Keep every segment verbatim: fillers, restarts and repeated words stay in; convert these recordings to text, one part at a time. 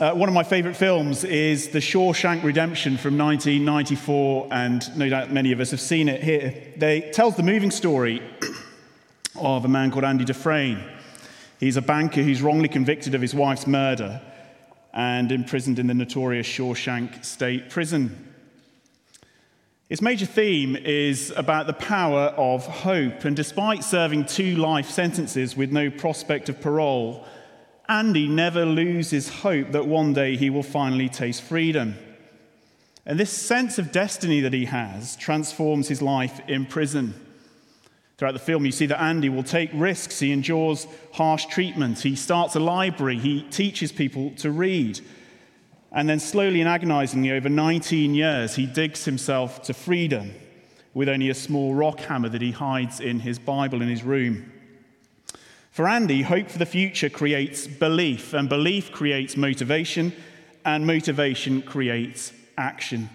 Uh, one of my favourite films is The Shawshank Redemption from nineteen ninety-four, and no doubt many of us have seen it here. It tells the moving story of a man called Andy Dufresne. He's a banker who's wrongly convicted of his wife's murder and imprisoned in the notorious Shawshank State Prison. Its major theme is about the power of hope, and despite serving two life sentences with no prospect of parole, Andy never loses hope that one day he will finally taste freedom. And this sense of destiny that he has transforms his life in prison. Throughout the film, you see that Andy will take risks. He endures harsh treatment. He starts a library. He teaches people to read. And then slowly and agonizingly, over nineteen years, he digs himself to freedom with only a small rock hammer that he hides in his Bible in his room. For Andy, hope for the future creates belief, and belief creates motivation, and motivation creates action.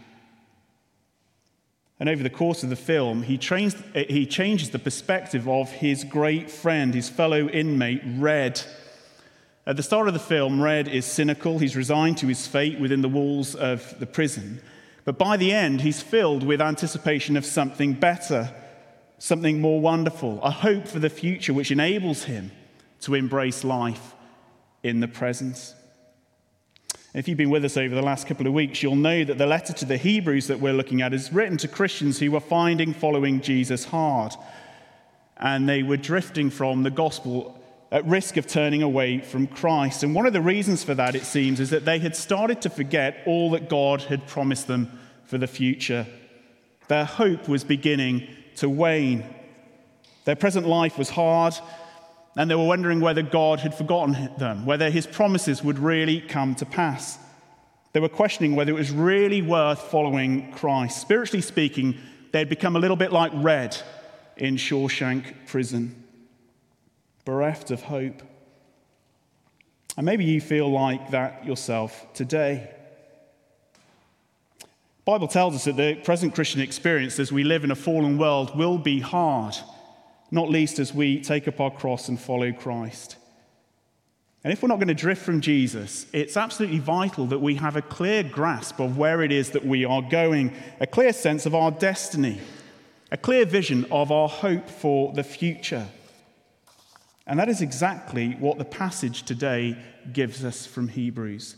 And over the course of the film, he, trains, he changes the perspective of his great friend, his fellow inmate, Red. At the start of the film, Red is cynical. He's resigned to his fate within the walls of the prison. But by the end, he's filled with anticipation of something better, something more wonderful, a hope for the future which enables him to embrace life in the present. If you've been with us over the last couple of weeks, you'll know that the letter to the Hebrews that we're looking at is written to Christians who were finding following Jesus hard, and they were drifting from the gospel at risk of turning away from Christ. And one of the reasons for that, it seems, is that they had started to forget all that God had promised them for the future. Their hope was beginning to wane. Their present life was hard, and they were wondering whether God had forgotten them, whether his promises would really come to pass. They were questioning whether it was really worth following Christ. Spiritually speaking, they'd become a little bit like Red in Shawshank Prison, bereft of hope. And maybe you feel like that yourself today. The Bible tells us that the present Christian experience as we live in a fallen world will be hard, not least as we take up our cross and follow Christ. And if we're not going to drift from Jesus, it's absolutely vital that we have a clear grasp of where it is that we are going, a clear sense of our destiny, a clear vision of our hope for the future. And that is exactly what the passage today gives us from Hebrews.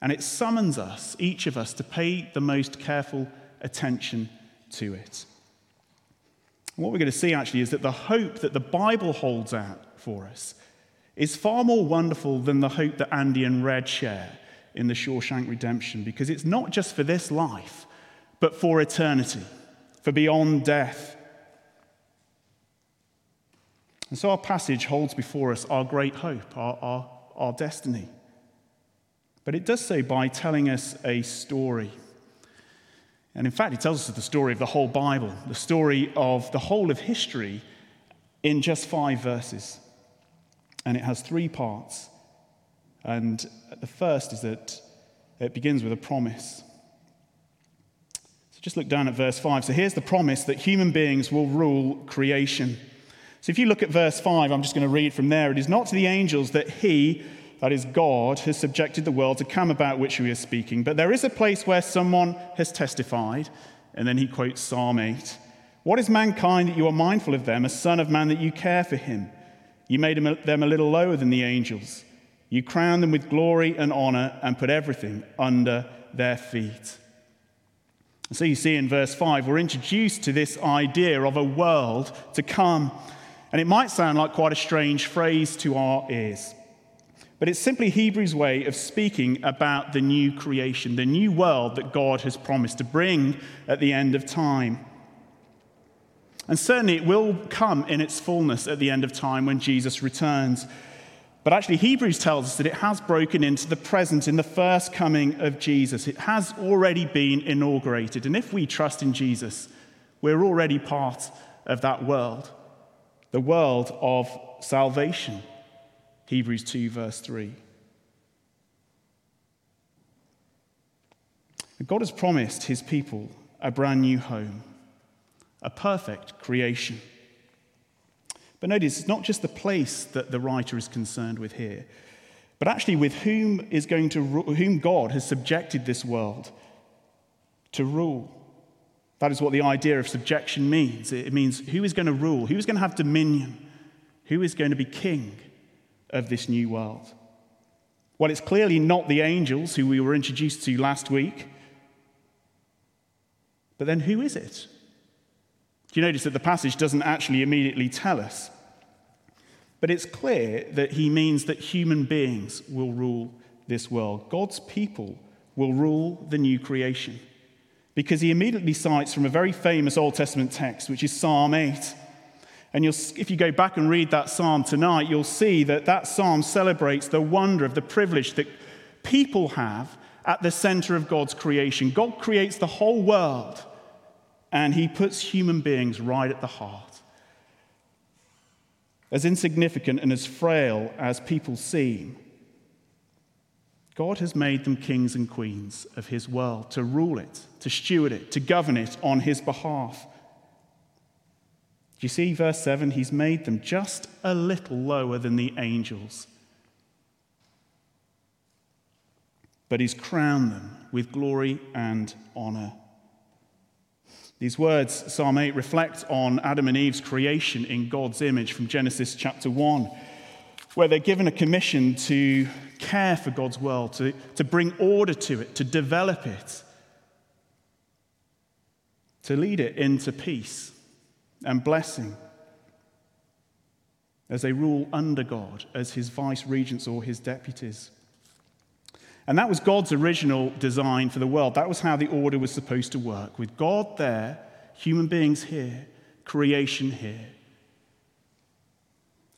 And it summons us, each of us, to pay the most careful attention to it. And what we're going to see, actually, is that the hope that the Bible holds out for us is far more wonderful than the hope that Andy and Red share in the Shawshank Redemption, because it's not just for this life, but for eternity, for beyond death. And so our passage holds before us our great hope, our, our, our destiny. But it does so by telling us a story. And in fact, it tells us the story of the whole Bible, the story of the whole of history in just five verses. And it has three parts. And the first is that it begins with a promise. So just look down at verse five. So here's the promise that human beings will rule creation. So if you look at verse five, I'm just going to read from there. It is not to the angels that he... that is, God has subjected the world to come about which we are speaking. But there is a place where someone has testified, and then he quotes Psalm eight. What is mankind that you are mindful of them, a son of man that you care for him? You made them a little lower than the angels. You crowned them with glory and honor and put everything under their feet. And so you see in verse five, we're introduced to this idea of a world to come. And it might sound like quite a strange phrase to our ears. But it's simply Hebrews' way of speaking about the new creation, the new world that God has promised to bring at the end of time. And certainly it will come in its fullness at the end of time when Jesus returns. But actually Hebrews tells us that it has broken into the present in the first coming of Jesus. It has already been inaugurated. And if we trust in Jesus, we're already part of that world, the world of salvation. Hebrews two, verse three. God has promised his people a brand new home, a perfect creation. But notice, it's not just the place that the writer is concerned with here, but actually with whom is going to ru- whom God has subjected this world to rule. That is what the idea of subjection means. It means who is going to rule, who is going to have dominion, who is going to be king of this new world. Well, it's clearly not the angels who we were introduced to last week. But then who is it? Do you notice that the passage doesn't actually immediately tell us? But it's clear that he means that human beings will rule this world. God's people will rule the new creation. Because he immediately cites from a very famous Old Testament text, which is Psalm eight. And you'll, if you go back and read that psalm tonight, you'll see that that psalm celebrates the wonder of the privilege that people have at the center of God's creation. God creates the whole world, and he puts human beings right at the heart. As insignificant and as frail as people seem, God has made them kings and queens of his world to rule it, to steward it, to govern it on his behalf. Do you see verse seven? He's made them just a little lower than the angels. But he's crowned them with glory and honor. These words, Psalm eight, reflect on Adam and Eve's creation in God's image from Genesis chapter one, where they're given a commission to care for God's world, to, to bring order to it, to develop it, to lead it into peace and blessing as they rule under God as his vice-regents or his deputies. And that was God's original design for the world. That was how the order was supposed to work, with God there, human beings here, creation here.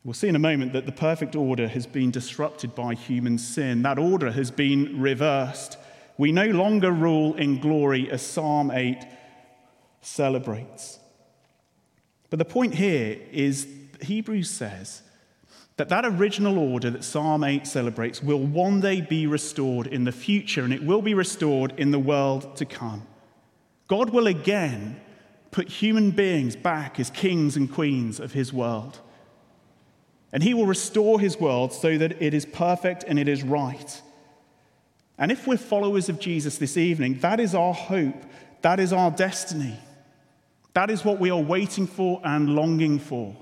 We'll see in a moment that the perfect order has been disrupted by human sin. That order has been reversed. We no longer rule in glory, as Psalm eight celebrates. But the point here is Hebrews says that that original order that Psalm eight celebrates will one day be restored in the future, and it will be restored in the world to come. God will again put human beings back as kings and queens of his world. And he will restore his world so that it is perfect and it is right. And if we're followers of Jesus this evening, that is our hope, that is our destiny. That is what we are waiting for and longing for.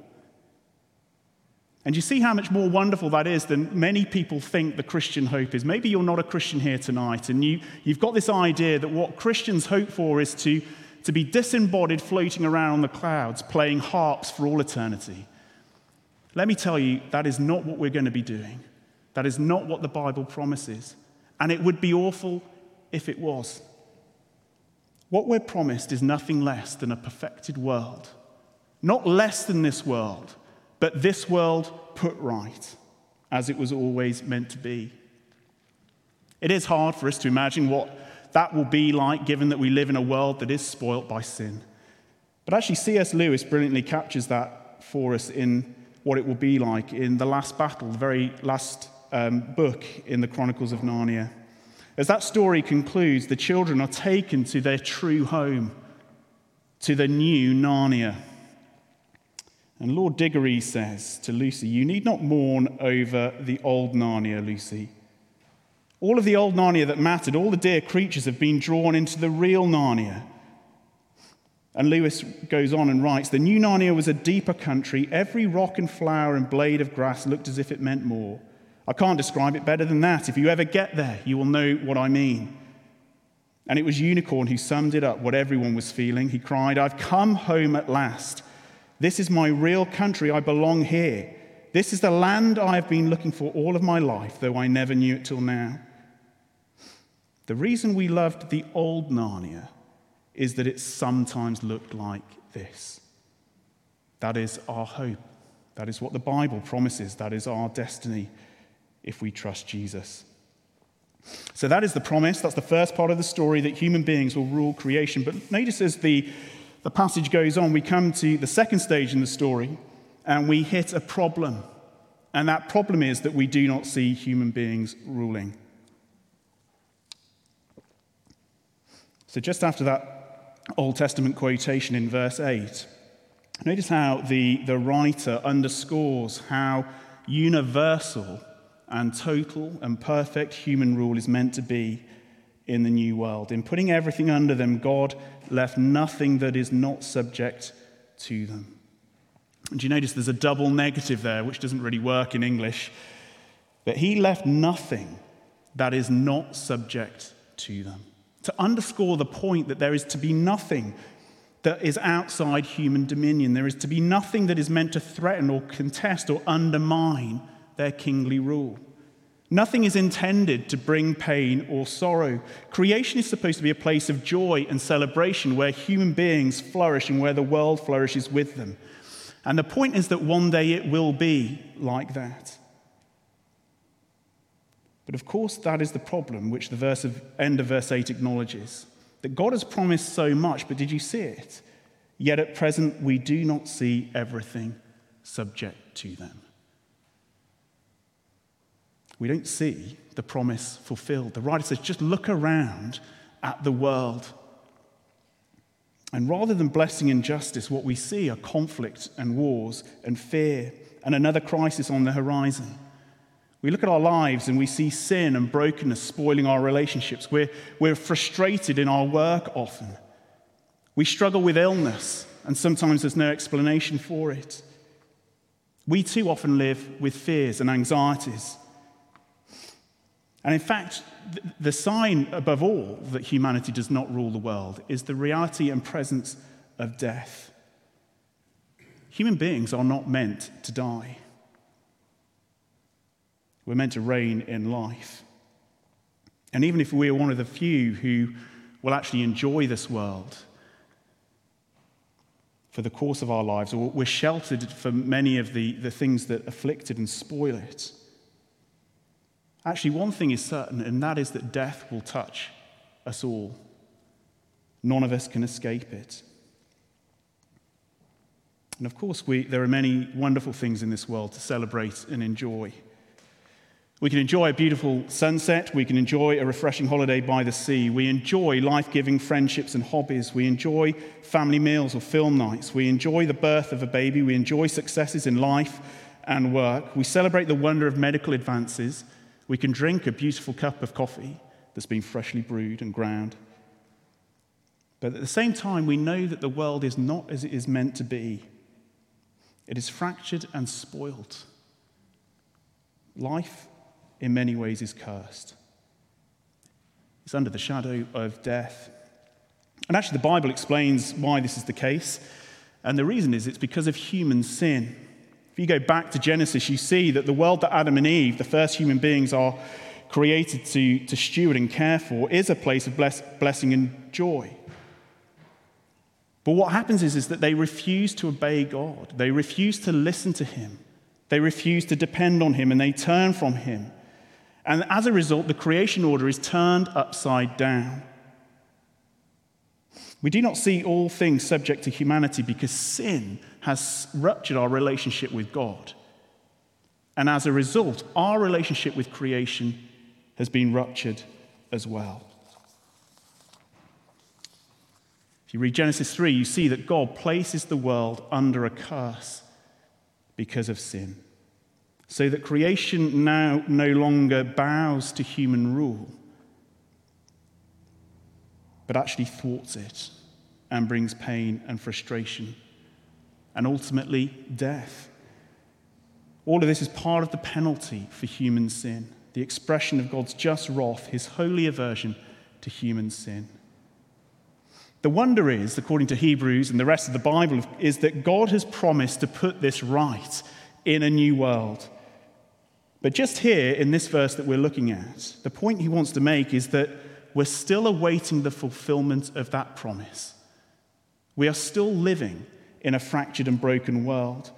And you see how much more wonderful that is than many people think the Christian hope is. Maybe you're not a Christian here tonight, and you, you've got this idea that what Christians hope for is to, to be disembodied, floating around on the clouds, playing harps for all eternity. Let me tell you, that is not what we're going to be doing. That is not what the Bible promises. And it would be awful if it was. What we're promised is nothing less than a perfected world. Not less than this world, but this world put right, as it was always meant to be. It is hard for us to imagine what that will be like, given that we live in a world that is spoilt by sin. But actually, C S Lewis brilliantly captures that for us in what it will be like in The Last Battle, the very last um, book in the Chronicles of Narnia. As that story concludes, the children are taken to their true home, to the new Narnia. And Lord Diggory says to Lucy, "You need not mourn over the old Narnia, Lucy. All of the old Narnia that mattered, all the dear creatures have been drawn into the real Narnia." And Lewis goes on and writes, "The new Narnia was a deeper country. Every rock and flower and blade of grass looked as if it meant more. I can't describe it better than that. If you ever get there, you will know what I mean." And it was Unicorn who summed it up, what everyone was feeling. He cried, "I've come home at last. This is my real country. I belong here. This is the land I have been looking for all of my life, though I never knew it till now." The reason we loved the old Narnia is that it sometimes looked like this. That is our hope. That is what the Bible promises. That is our destiny, if we trust Jesus. So that is the promise. That's the first part of the story, that human beings will rule creation. But notice as the, the passage goes on, we come to the second stage in the story, and we hit a problem. And that problem is that we do not see human beings ruling. So just after that Old Testament quotation in verse eight, notice how the, the writer underscores how universal and total and perfect human rule is meant to be in the new world. In putting everything under them, God left nothing that is not subject to them. And you notice there's a double negative there, which doesn't really work in English. But he left nothing that is not subject to them. To underscore the point that there is to be nothing that is outside human dominion. There is to be nothing that is meant to threaten or contest or undermine their kingly rule. Nothing is intended to bring pain or sorrow. Creation is supposed to be a place of joy and celebration where human beings flourish and where the world flourishes with them. And the point is that one day it will be like that. But of course, that is the problem which the verse of, end of verse eight acknowledges. That God has promised so much, but did you see it? Yet at present, we do not see everything subject to them. We don't see the promise fulfilled. The writer says, just look around at the world. And rather than blessing and justice, what we see are conflict and wars and fear and another crisis on the horizon. We look at our lives and we see sin and brokenness spoiling our relationships. We're, we're frustrated in our work often. We struggle with illness, and sometimes there's no explanation for it. We too often live with fears and anxieties. And in fact, the sign above all that humanity does not rule the world is the reality and presence of death. Human beings are not meant to die. We're meant to reign in life. And even if we are one of the few who will actually enjoy this world for the course of our lives, or we're sheltered from many of the, the things that afflicted and spoil it, actually one thing is certain, and that is that death will touch us all. None of us can escape it. And of course, we, there are many wonderful things in this world to celebrate and enjoy. We can enjoy a beautiful sunset. We can enjoy a refreshing holiday by the sea. We enjoy life-giving friendships and hobbies. We enjoy family meals or film nights. We enjoy the birth of a baby. We enjoy successes in life and work. We celebrate the wonder of medical advances. We can drink a beautiful cup of coffee that's been freshly brewed and ground. But at the same time, we know that the world is not as it is meant to be. It is fractured and spoiled. Life in many ways is cursed. It's under the shadow of death. And actually the Bible explains why this is the case. And the reason is it's because of human sin. If you go back to Genesis, you see that the world that Adam and Eve, the first human beings, are created to, to steward and care for, is a place of bless, blessing and joy. But what happens is, is that they refuse to obey God. They refuse to listen to him. They refuse to depend on him, and they turn from him. And as a result, the creation order is turned upside down. We do not see all things subject to humanity because sin has ruptured our relationship with God. And as a result, our relationship with creation has been ruptured as well. If you read Genesis three, you see that God places the world under a curse because of sin, so that creation now no longer bows to human rule, but actually thwarts it and brings pain and frustration and ultimately death. All of this is part of the penalty for human sin, the expression of God's just wrath, his holy aversion to human sin. The wonder is, according to Hebrews and the rest of the Bible, is that God has promised to put this right in a new world. But just here in this verse that we're looking at, the point he wants to make is that we're still awaiting the fulfillment of that promise. We are still living in a fractured and broken world.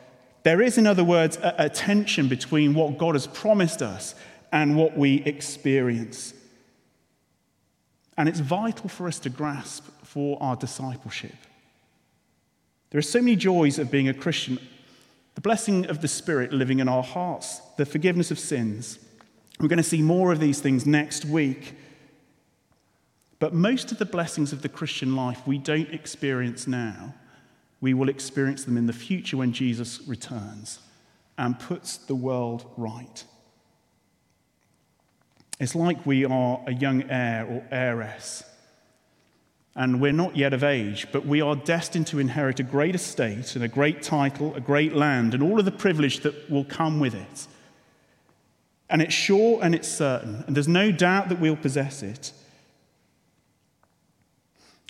There is, in other words, a, a tension between what God has promised us and what we experience. And it's vital for us to grasp for our discipleship. There are so many joys of being a Christian. The blessing of the Spirit living in our hearts, the forgiveness of sins. We're going to see more of these things next week. But most of the blessings of the Christian life we don't experience now. We will experience them in the future when Jesus returns and puts the world right. It's like we are a young heir or heiress, and we're not yet of age, but we are destined to inherit a great estate and a great title, a great land, and all of the privilege that will come with it. And it's sure and it's certain, and there's no doubt that we'll possess it.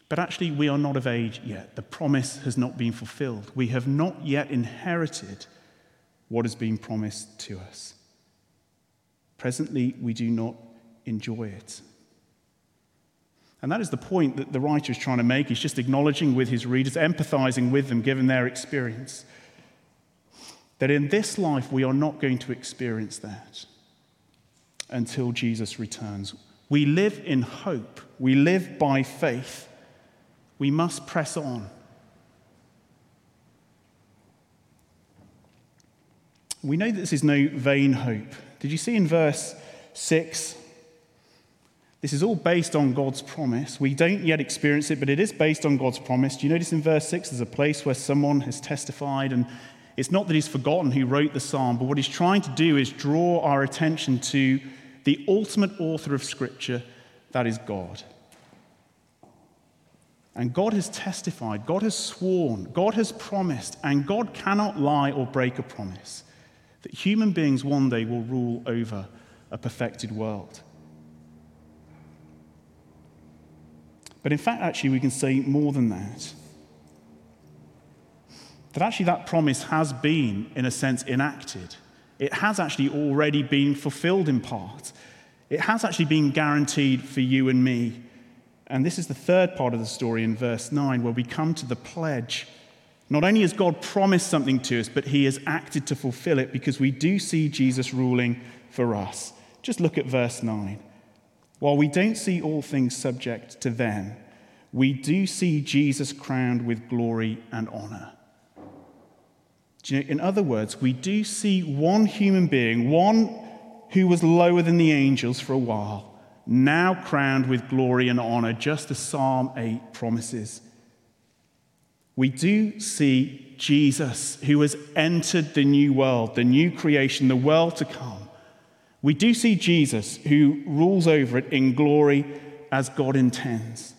But actually, we are not of age yet. The promise has not been fulfilled. We have not yet inherited what has been promised to us. Presently, we do not enjoy it. And that is the point that the writer is trying to make. He's just acknowledging with his readers, empathizing with them, given their experience, that in this life we are not going to experience that until Jesus returns. We live in hope. We live by faith. We must press on. We know that this is no vain hope. Did you see in verse six? This is all based on God's promise. We don't yet experience it, but it is based on God's promise. Do you notice in verse six, there's a place where someone has testified, and it's not that he's forgotten who wrote the psalm, but what he's trying to do is draw our attention to the ultimate author of Scripture, that is God. And God has testified, God has sworn, God has promised, and God cannot lie or break a promise that human beings one day will rule over a perfected world. But in fact, actually, we can say more than that. That actually that promise has been, in a sense, enacted. It has actually already been fulfilled in part. It has actually been guaranteed for you and me. And this is the third part of the story in verse nine, where we come to the pledge. Not only has God promised something to us, but he has acted to fulfill it, because we do see Jesus ruling for us. Just look at verse nine. While we don't see all things subject to them, we do see Jesus crowned with glory and honor. Do you know, in other words, we do see one human being, one who was lower than the angels for a while, now crowned with glory and honor, just as Psalm eight promises. We do see Jesus, who has entered the new world, the new creation, the world to come. We do see Jesus, who rules over it in glory as God intends.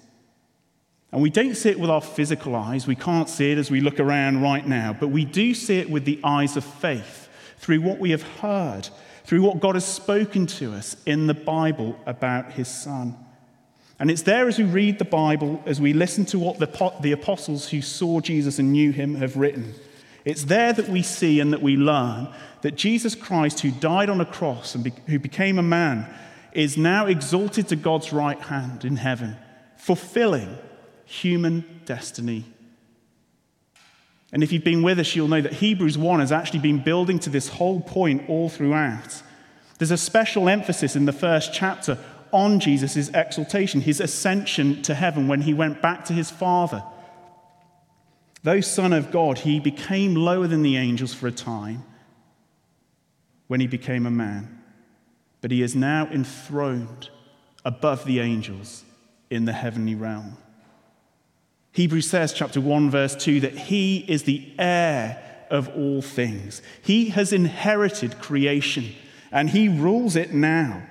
And we don't see it with our physical eyes. We can't see it as we look around right now. But we do see it with the eyes of faith, through what we have heard, through what God has spoken to us in the Bible about his Son. And it's there as we read the Bible, as we listen to what the, the apostles who saw Jesus and knew him have written. It's there that we see and that we learn that Jesus Christ, who died on a cross and be, who became a man, is now exalted to God's right hand in heaven, fulfilling human destiny. And if you've been with us, you'll know that Hebrews one has actually been building to this whole point all throughout. There's a special emphasis in the first chapter on Jesus' exaltation, his ascension to heaven when he went back to his Father. Though Son of God, he became lower than the angels for a time when he became a man. But he is now enthroned above the angels in the heavenly realm. Hebrews says, chapter one, verse two, that he is the heir of all things. He has inherited creation, and he rules it now.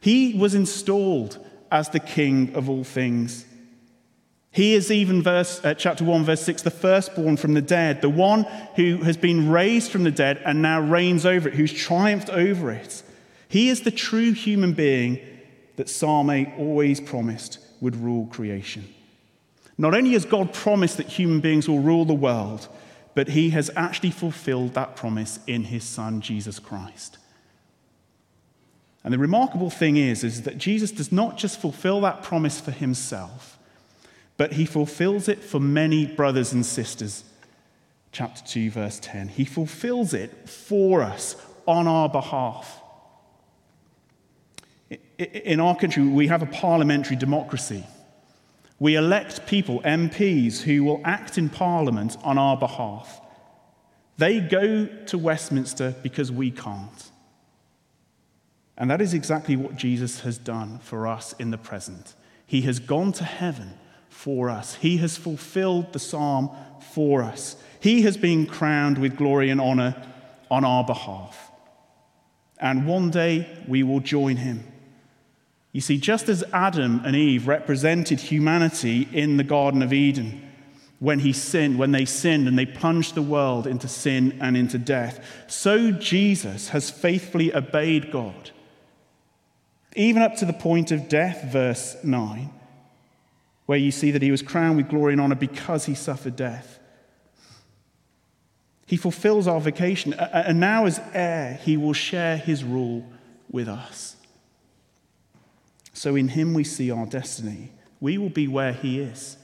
He was installed as the King of all things. He is even, verse, uh, chapter one, verse six, the firstborn from the dead, the one who has been raised from the dead and now reigns over it, who's triumphed over it. He is the true human being that Psalm eight always promised would rule creation. Not only has God promised that human beings will rule the world, but he has actually fulfilled that promise in his Son, Jesus Christ. And the remarkable thing is, is that Jesus does not just fulfill that promise for himself, but he fulfills it for many brothers and sisters. Chapter two, verse ten. He fulfills it for us on our behalf. In our country, we have a parliamentary democracy. We elect people, M Ps, who will act in Parliament on our behalf. They go to Westminster because we can't. And that is exactly what Jesus has done for us in the present. He has gone to heaven for us. He has fulfilled the psalm for us. He has been crowned with glory and honor on our behalf. And one day we will join him You see, just as Adam and Eve represented humanity in the Garden of Eden, when he sinned, when they sinned and they plunged the world into sin and into death, so Jesus has faithfully obeyed God, even up to the point of death, verse nine, where you see that he was crowned with glory and honor because he suffered death. He fulfills our vocation, and now as heir, he will share his rule with us. So in him we see our destiny. We will be where he is.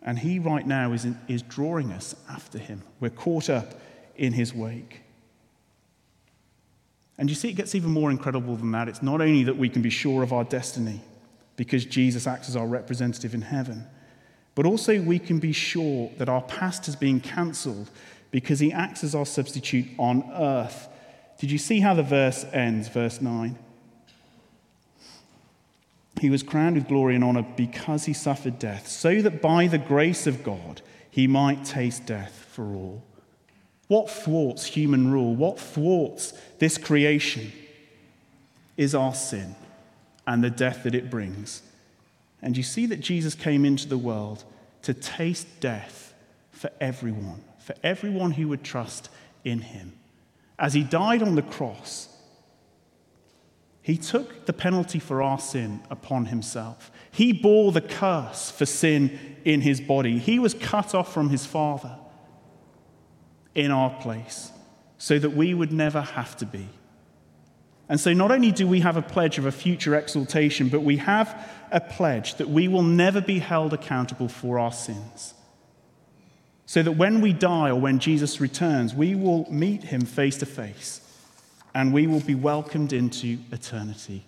And he right now is, in, is drawing us after him. We're caught up in his wake. And you see, it gets even more incredible than that. It's not only that we can be sure of our destiny because Jesus acts as our representative in heaven, but also we can be sure that our past has been cancelled because he acts as our substitute on earth. Did you see how the verse ends, verse nine? He was crowned with glory and honor because he suffered death, so that by the grace of God he might taste death for all. What thwarts human rule, what thwarts this creation is our sin and the death that it brings. And you see that Jesus came into the world to taste death for everyone, for everyone who would trust in him. As he died on the cross, he took the penalty for our sin upon himself. He bore the curse for sin in his body. He was cut off from his Father in our place so that we would never have to be. And so not only do we have a pledge of a future exaltation, but we have a pledge that we will never be held accountable for our sins. So that when we die or when Jesus returns, we will meet him face to face and we will be welcomed into eternity.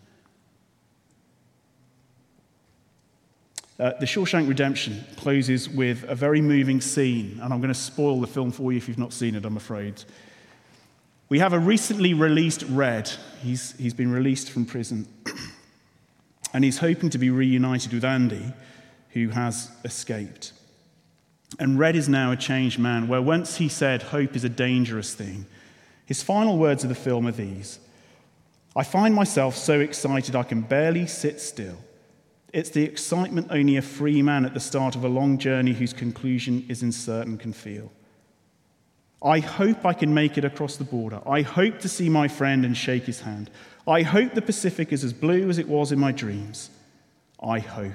Uh, the Shawshank Redemption closes with a very moving scene, and I'm going to spoil the film for you if you've not seen it, I'm afraid. We have a recently released Red. He's, he's been released from prison. And he's hoping to be reunited with Andy, who has escaped. And Red is now a changed man, where once he said hope is a dangerous thing. His final words of the film are these: I find myself so excited I can barely sit still. It's the excitement only a free man at the start of a long journey whose conclusion is uncertain can feel. I hope I can make it across the border. I hope to see my friend and shake his hand. I hope the Pacific is as blue as it was in my dreams. I hope.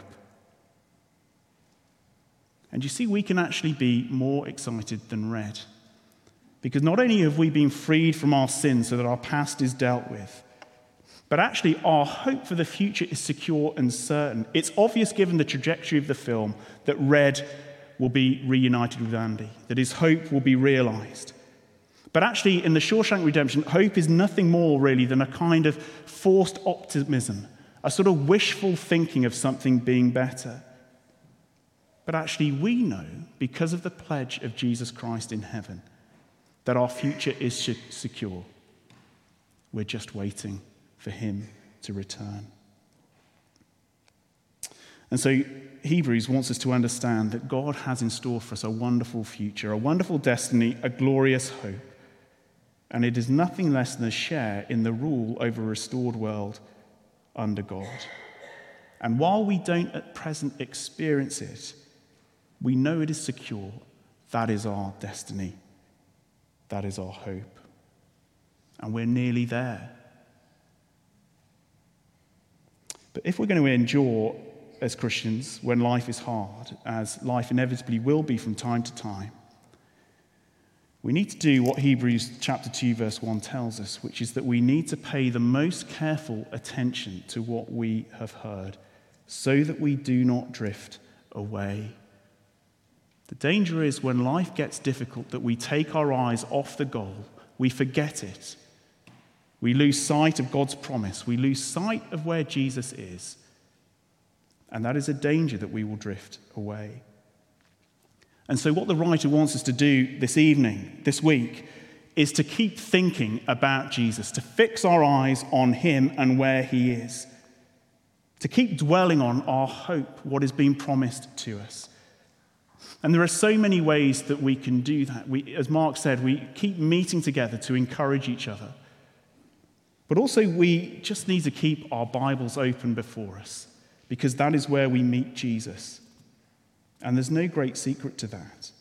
And you see, we can actually be more excited than Red. Because not only have we been freed from our sin so that our past is dealt with, but actually our hope for the future is secure and certain. It's obvious given the trajectory of the film that Red will be reunited with Andy, that his hope will be realized. But actually, in the Shawshank Redemption, hope is nothing more really than a kind of forced optimism, a sort of wishful thinking of something being better. But actually, we know, because of the pledge of Jesus Christ in heaven, that our future is secure. We're just waiting for him to return. And so Hebrews wants us to understand that God has in store for us a wonderful future, a wonderful destiny, a glorious hope. And it is nothing less than a share in the rule over a restored world under God. And while we don't at present experience it, we know it is secure. That is our destiny. That is our hope. And we're nearly there. But if we're going to endure as Christians, when life is hard, as life inevitably will be from time to time, we need to do what Hebrews chapter two, verse one tells us, which is that we need to pay the most careful attention to what we have heard, so that we do not drift away. The danger is when life gets difficult that we take our eyes off the goal, we forget it, we lose sight of God's promise, we lose sight of where Jesus is. And that is a danger that we will drift away. And so what the writer wants us to do this evening, this week, is to keep thinking about Jesus, to fix our eyes on him and where he is, to keep dwelling on our hope, what has been promised to us. And there are so many ways that we can do that. We, as Mark said, we keep meeting together to encourage each other. But also we just need to keep our Bibles open before us, because that is where we meet Jesus. And there's no great secret to that.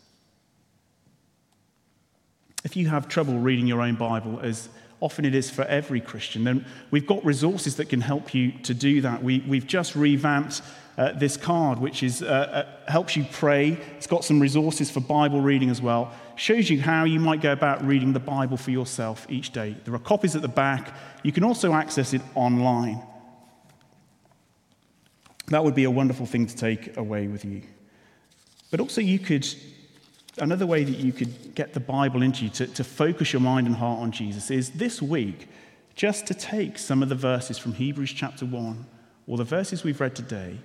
If you have trouble reading your own Bible, as often it is for every Christian, then we've got resources that can help you to do that. We, we've just revamped uh, this card, which is uh, uh, helps you pray. It's got some resources for Bible reading as well. Shows you how you might go about reading the Bible for yourself each day. There are copies at the back. You can also access it online. That would be a wonderful thing to take away with you. But also you could... Another way that you could get the Bible into you to, to focus your mind and heart on Jesus is this week just to take some of the verses from Hebrews chapter one or the verses we've read today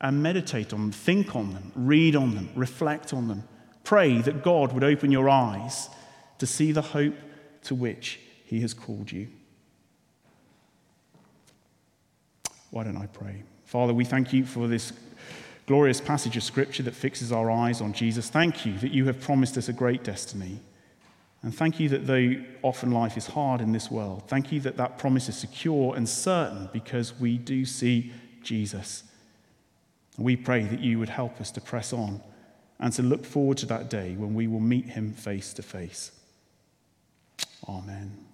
and meditate on them, think on them, read on them, reflect on them. Pray that God would open your eyes to see the hope to which he has called you. Why don't I pray? Father, we thank you for this glorious passage of Scripture that fixes our eyes on Jesus. Thank you that you have promised us a great destiny. And thank you that though often life is hard in this world, thank you that that promise is secure and certain because we do see Jesus. And we pray that you would help us to press on and to look forward to that day when we will meet him face to face. Amen.